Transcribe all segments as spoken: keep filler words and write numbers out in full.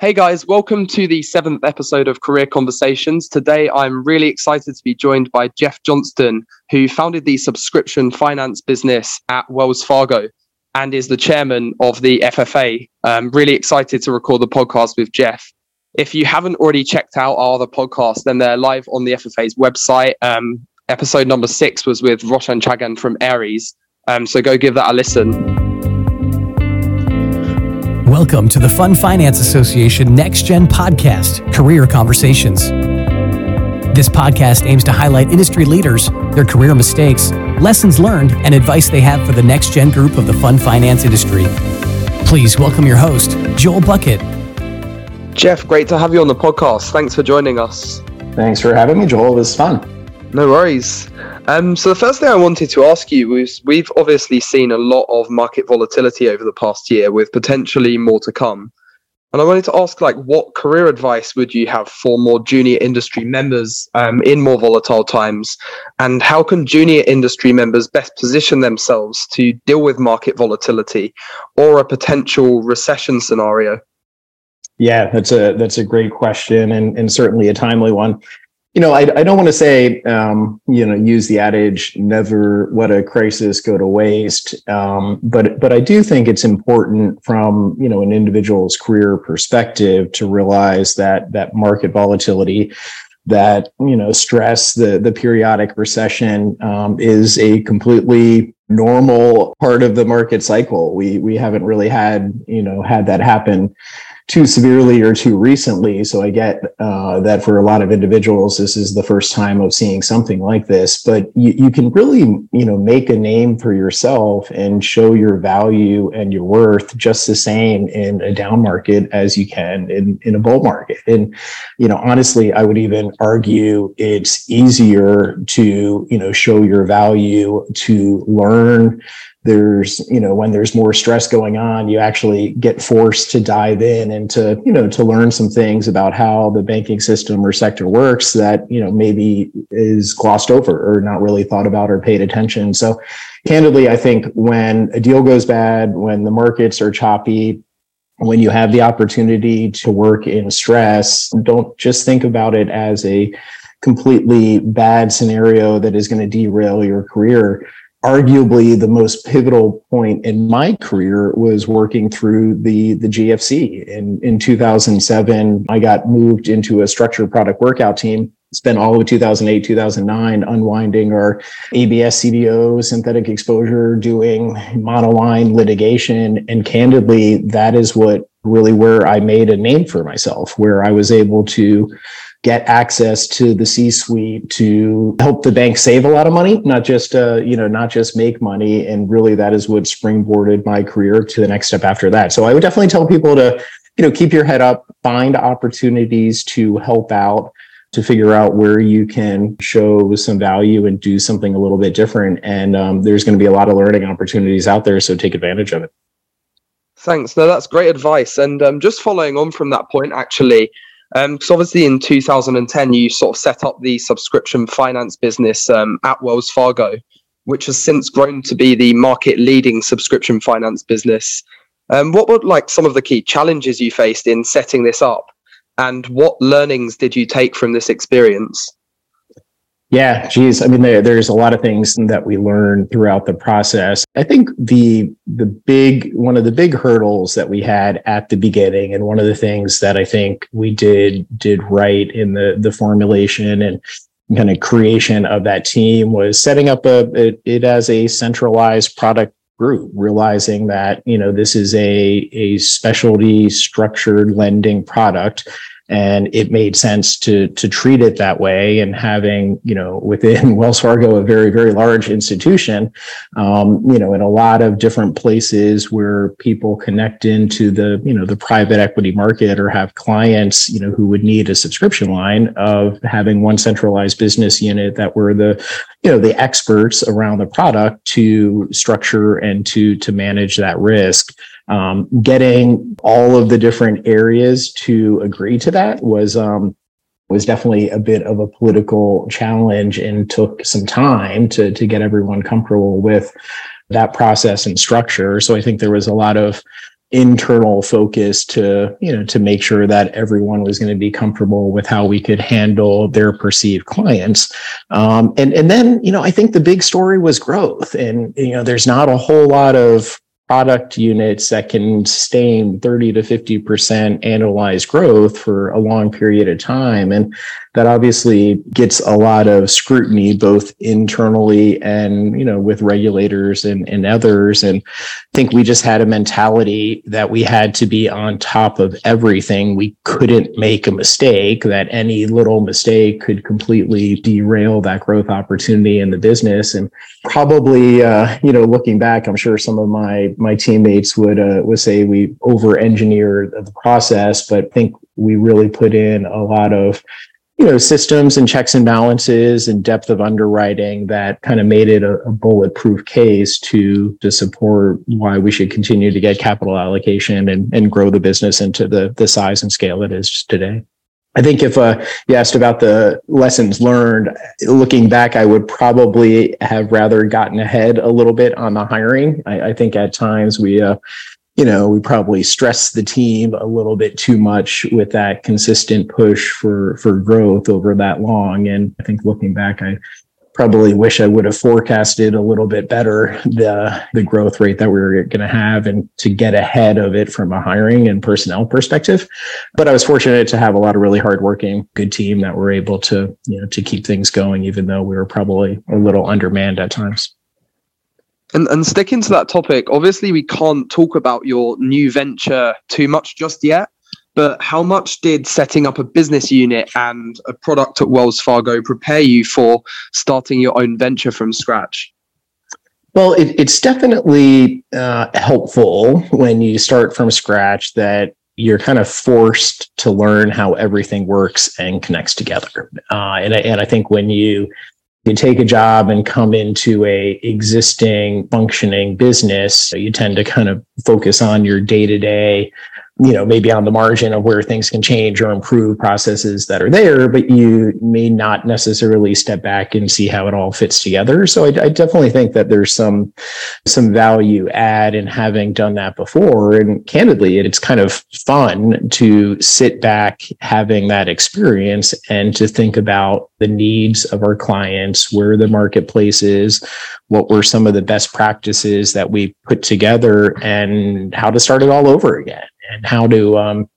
Hey guys, welcome to the seventh episode of Career Conversations. Today, I'm really excited to be joined by Jeff Johnston, who founded the subscription finance business at Wells Fargo and is the chairman of the F F A. I'm really excited to record the podcast with Jeff. If you haven't already checked out our other podcasts, then they're live on the F F A's website. Um, episode number six was with Roshan Chagan from Aries. Um, so go give that a listen. Welcome to the Fund Finance Association Next Gen Podcast, Career Conversations. This podcast aims to highlight industry leaders, their career mistakes, lessons learned, and advice they have for the next gen group of the fund finance industry. Please welcome your host, Joel Bucket. Jeff, great to have you on the podcast. Thanks for joining us. Thanks for having me, Joel. It was fun. No worries. Um, so the first thing I wanted to ask you was, we've obviously seen a lot of market volatility over the past year with potentially more to come. And I wanted to ask, like, what career advice would you have for more junior industry members um, in more volatile times? And how can junior industry members best position themselves to deal with market volatility or a potential recession scenario? Yeah, that's a that's a great question and, and certainly a timely one. You know, I, I don't want to say, um, you know, use the adage, never let a crisis go to waste. Um, but but I do think it's important from, you know, an individual's career perspective to realize that that market volatility, that, you know, stress, the, the periodic recession um, is a completely normal part of the market cycle. We we haven't really had, you know, had that happen too severely or too recently. So I get uh, that for a lot of individuals, this is the first time of seeing something like this, but you, you can really, you know, make a name for yourself and show your value and your worth just the same in a down market as you can in, in a bull market. And, you know, honestly, I would even argue it's easier to, you know, show your value, to learn. There's, you know, when there's more stress going on, you actually get forced to dive in and to, you know, to learn some things about how the banking system or sector works that, you know, maybe is glossed over or not really thought about or paid attention. So candidly, I think when a deal goes bad, when the markets are choppy, when you have the opportunity to work in stress, don't just think about it as a completely bad scenario that is going to derail your career. Arguably, the most pivotal point in my career was working through the, the G F C. In, in two thousand seven, I got moved into a structured product workout team, spent all of two thousand eight, two thousand nine unwinding our A B S C D O, synthetic exposure, doing monoline litigation. And candidly, that is what really where I made a name for myself, where I was able to get access to the C-suite to help the bank save a lot of money, not just, uh, you know, not just make money. And really that is what springboarded my career to the next step after that. So I would definitely tell people to, you know, keep your head up, find opportunities to help out, to figure out where you can show some value and do something a little bit different. And um, there's going to be a lot of learning opportunities out there. So take advantage of it. Thanks. No, that's great advice. And um, just following on from that point, actually, Um, so obviously in two thousand ten, you sort of set up the subscription finance business um, at Wells Fargo, which has since grown to be the market leading subscription finance business. Um, what were like some of the key challenges you faced in setting this up, and what learnings did you take from this experience? Yeah, geez. I mean, there, there's a lot of things that we learn throughout the process. I think the the big one of the big hurdles that we had at the beginning, and one of the things that I think we did did right in the the formulation and kind of creation of that team, was setting up a it, it as a centralized product group, realizing that, you know, this is a a specialty structured lending product. And it made sense to to treat it that way. And having, you know, within Wells Fargo, a very, very large institution, um, you know, in a lot of different places where people connect into the, you know, the private equity market or have clients, you know, who would need a subscription line, of having one centralized business unit that were the, you know, the experts around the product to structure and to to manage that risk. Um, getting all of the different areas to agree to that was um, was definitely a bit of a political challenge, and took some time to to get everyone comfortable with that process and structure. So I think there was a lot of internal focus to, you know, to make sure that everyone was going to be comfortable with how we could handle their perceived clients. Um, and, and then, you know, I think the big story was growth. And, you know, there's not a whole lot of product units that can sustain thirty to fifty percent annualized growth for a long period of time. And that obviously gets a lot of scrutiny, both internally and, you know, with regulators and, and others. And I think we just had a mentality that we had to be on top of everything. We couldn't make a mistake, that any little mistake could completely derail that growth opportunity in the business. And probably, uh, you know, looking back, I'm sure some of my my teammates would uh, would say we over-engineered the process, but I think we really put in a lot of, you know, systems and checks and balances and depth of underwriting that kind of made it a, a bulletproof case to to support why we should continue to get capital allocation and, and grow the business into the, the size and scale it is today. I think if uh, you asked about the lessons learned, looking back, I would probably have rather gotten ahead a little bit on the hiring. I, I think at times we, uh, you know, we probably stressed the team a little bit too much with that consistent push for, for growth over that long. And I think looking back, I probably wish I would have forecasted a little bit better the the growth rate that we were going to have and to get ahead of it from a hiring and personnel perspective. But I was fortunate to have a lot of really hardworking, good team that were able to, you know, to keep things going, even though we were probably a little undermanned at times. And, and sticking to that topic, obviously we can't talk about your new venture too much just yet, but how much did setting up a business unit and a product at Wells Fargo prepare you for starting your own venture from scratch? Well, it, it's definitely uh, helpful when you start from scratch that you're kind of forced to learn how everything works and connects together. Uh, and, and I think when you... You take a job and come into a existing functioning business, you tend to kind of focus on your day-to-day, you know, maybe on the margin of where things can change or improve processes that are there, but you may not necessarily step back and see how it all fits together. So I, I definitely think that there's some some value add in having done that before. And candidly, it's kind of fun to sit back having that experience and to think about the needs of our clients, where the marketplace is, what were some of the best practices that we put together, and how to start it all over again. And how to um,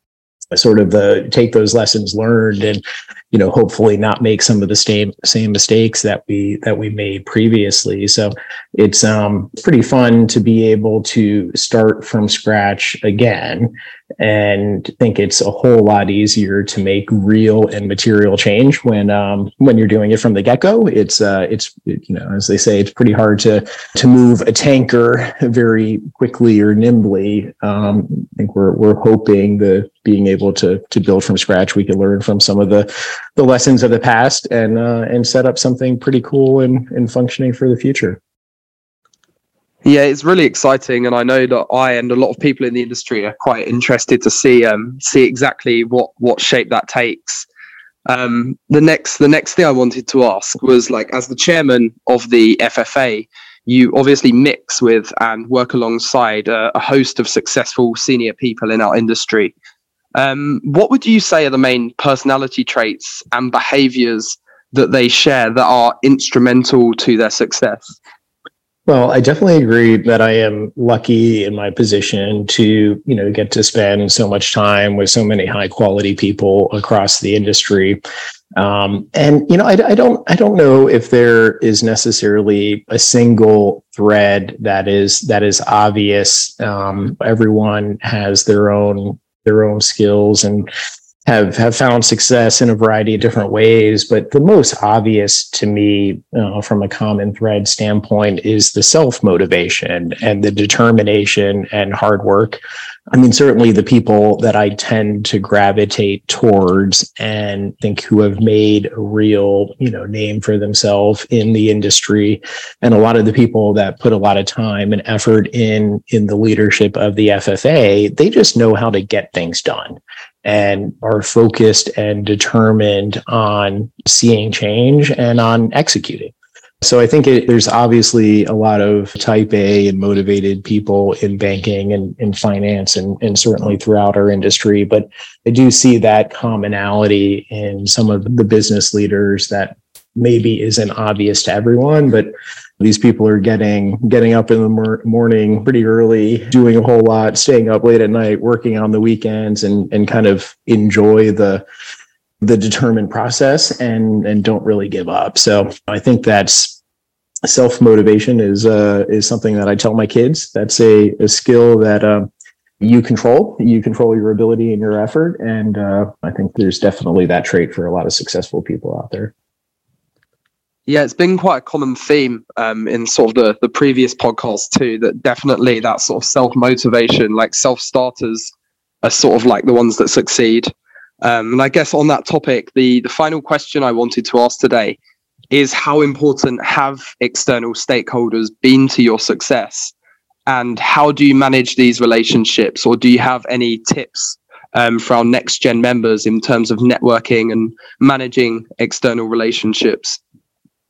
sort of uh, take those lessons learned, and you know, hopefully not make some of the same same mistakes that we that we made previously. So it's um, pretty fun to be able to start from scratch again, and I think it's a whole lot easier to make real and material change when um, when you're doing it from the get-go. It's uh, it's you know, as they say, it's pretty hard to to move a tanker very quickly or nimbly. Um, I think we're we're hoping that being able to to build from scratch, we can learn from some of the the lessons of the past and uh, and set up something pretty cool and, and functioning for the future. Yeah, it's really exciting. And I know that I and a lot of people in the industry are quite interested to see um, see exactly what, what shape that takes. Um, the next the next thing I wanted to ask was, like, as the chairman of the F F A, you obviously mix with and work alongside uh, a host of successful senior people in our industry. Um, what would you say are the main personality traits and behaviors that they share that are instrumental to their success? Well, I definitely agree that I am lucky in my position to, you know, get to spend so much time with so many high quality people across the industry. Um, and, you know, I, I don't I don't know if there is necessarily a single thread that is that is obvious. Um, everyone has their own their own skills and have, have found success in a variety of different ways. But the most obvious to me, uh, from a common thread standpoint, is the self-motivation and the determination and hard work. I mean, certainly the people that I tend to gravitate towards and think who have made a real, you know, name for themselves in the industry, and a lot of the people that put a lot of time and effort in, in the leadership of the F F A, they just know how to get things done and are focused and determined on seeing change and on executing. So I think it, there's obviously a lot of type A and motivated people in banking and in finance and, and certainly throughout our industry. But I do see that commonality in some of the business leaders that maybe isn't obvious to everyone, but these people are getting getting up in the mor- morning pretty early, doing a whole lot, staying up late at night, working on the weekends, and and kind of enjoy the the determined process and and don't really give up. So I think that's self-motivation is uh, is something that I tell my kids. That's a, a skill that uh, you control. You control your ability and your effort, and uh, I think there's definitely that trait for a lot of successful people out there. Yeah, it's been quite a common theme um, in sort of the, the previous podcasts too, that definitely that sort of self-motivation, like self-starters are sort of like the ones that succeed. Um, and I guess on that topic, the, the final question I wanted to ask today is how important have external stakeholders been to your success? And how do you manage these relationships? Or do you have any tips um, for our next gen members in terms of networking and managing external relationships?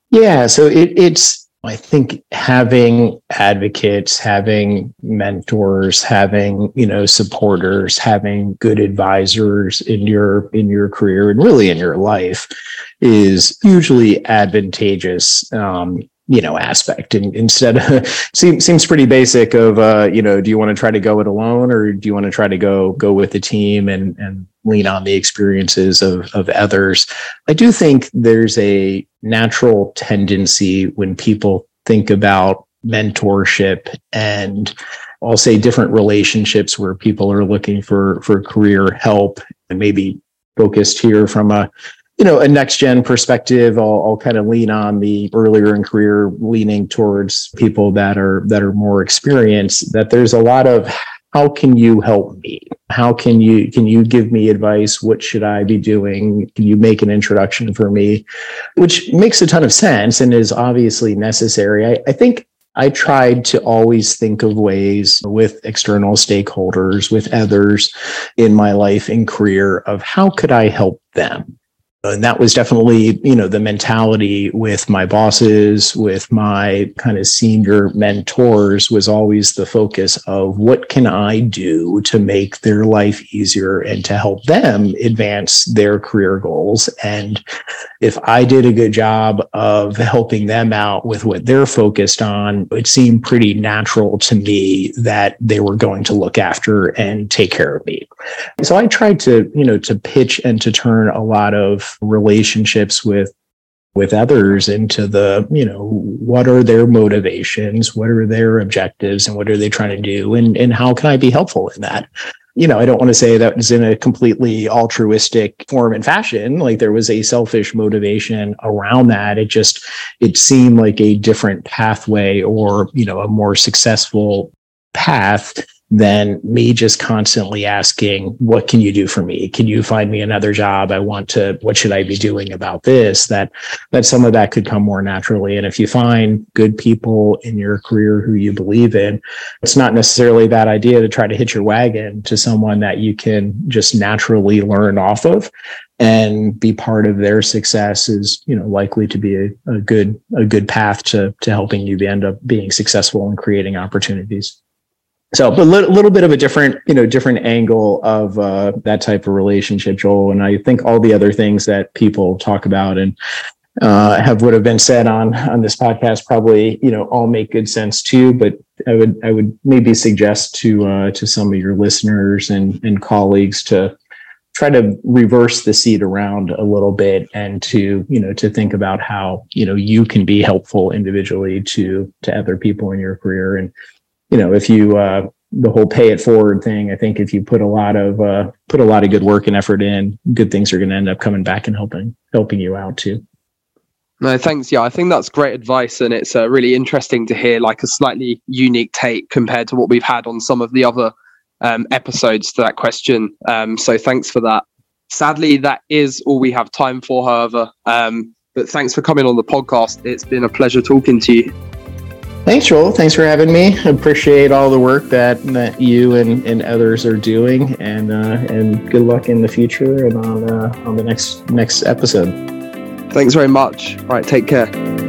Yeah, so it, it's, I think having advocates, having mentors, having, you know, supporters, having good advisors in your, in your career and really in your life is hugely advantageous, um, you know, aspect. And instead, seems seems pretty basic of, uh, you know, do you want to try to go it alone or do you want to try to go, go with the team and, and lean on the experiences of, of others? I do think there's a natural tendency when people think about mentorship and I'll say different relationships where people are looking for, for career help and maybe focused here from a, you know, a next gen perspective. I'll, I'll kind of lean on the earlier in career, leaning towards people that are, that are more experienced, that there's a lot of, how can you help me? How can you, can you give me advice? What should I be doing? Can you make an introduction for me? Which makes a ton of sense and is obviously necessary. I, I think I tried to always think of ways with external stakeholders, with others in my life and career of how could I help them? And that was definitely, you know, the mentality with my bosses, with my kind of senior mentors was always the focus of what can I do to make their life easier and to help them advance their career goals. And if I did a good job of helping them out with what they're focused on, it seemed pretty natural to me that they were going to look after and take care of me. So I tried to, you know, to pitch and to turn a lot of relationships with with others into the, you know, what are their motivations, what are their objectives, and what are they trying to do, and and how can I be helpful in that? You know, I don't want to say that was in a completely altruistic form and fashion. Like there was a selfish motivation around that. It just it seemed like a different pathway, or you know, a more successful path than me just constantly asking, what can you do for me? Can you find me another job? I want to, what should I be doing about this? That, that some of that could come more naturally. And if you find good people in your career who you believe in, it's not necessarily a bad idea to try to hitch your wagon to someone that you can just naturally learn off of and be part of their success is, you know, likely to be a, a good, a good path to, to helping you end up being successful and creating opportunities. So, but a little, little bit of a different, you know, different angle of uh, that type of relationship, Joel. And I think all the other things that people talk about and uh, have would have been said on on this podcast probably, you know, all make good sense too. But I would I would maybe suggest to uh, to some of your listeners and and colleagues to try to reverse the seat around a little bit and to, you know, to think about how, you know, you can be helpful individually to to other people in your career. And you know, if you, uh, the whole pay it forward thing, I think if you put a lot of, uh, put a lot of good work and effort in, good things are going to end up coming back and helping, helping you out too. No, thanks. Yeah, I think that's great advice. And it's uh, really interesting to hear like a slightly unique take compared to what we've had on some of the other um, episodes to that question. Um, so thanks for that. Sadly, that is all we have time for, however. Um, but thanks for coming on the podcast. It's been a pleasure talking to you. Thanks, Joel. Thanks for having me. I appreciate all the work that, that you and, and others are doing, and uh, and good luck in the future and on uh, on the next next episode. Thanks very much. All right, take care.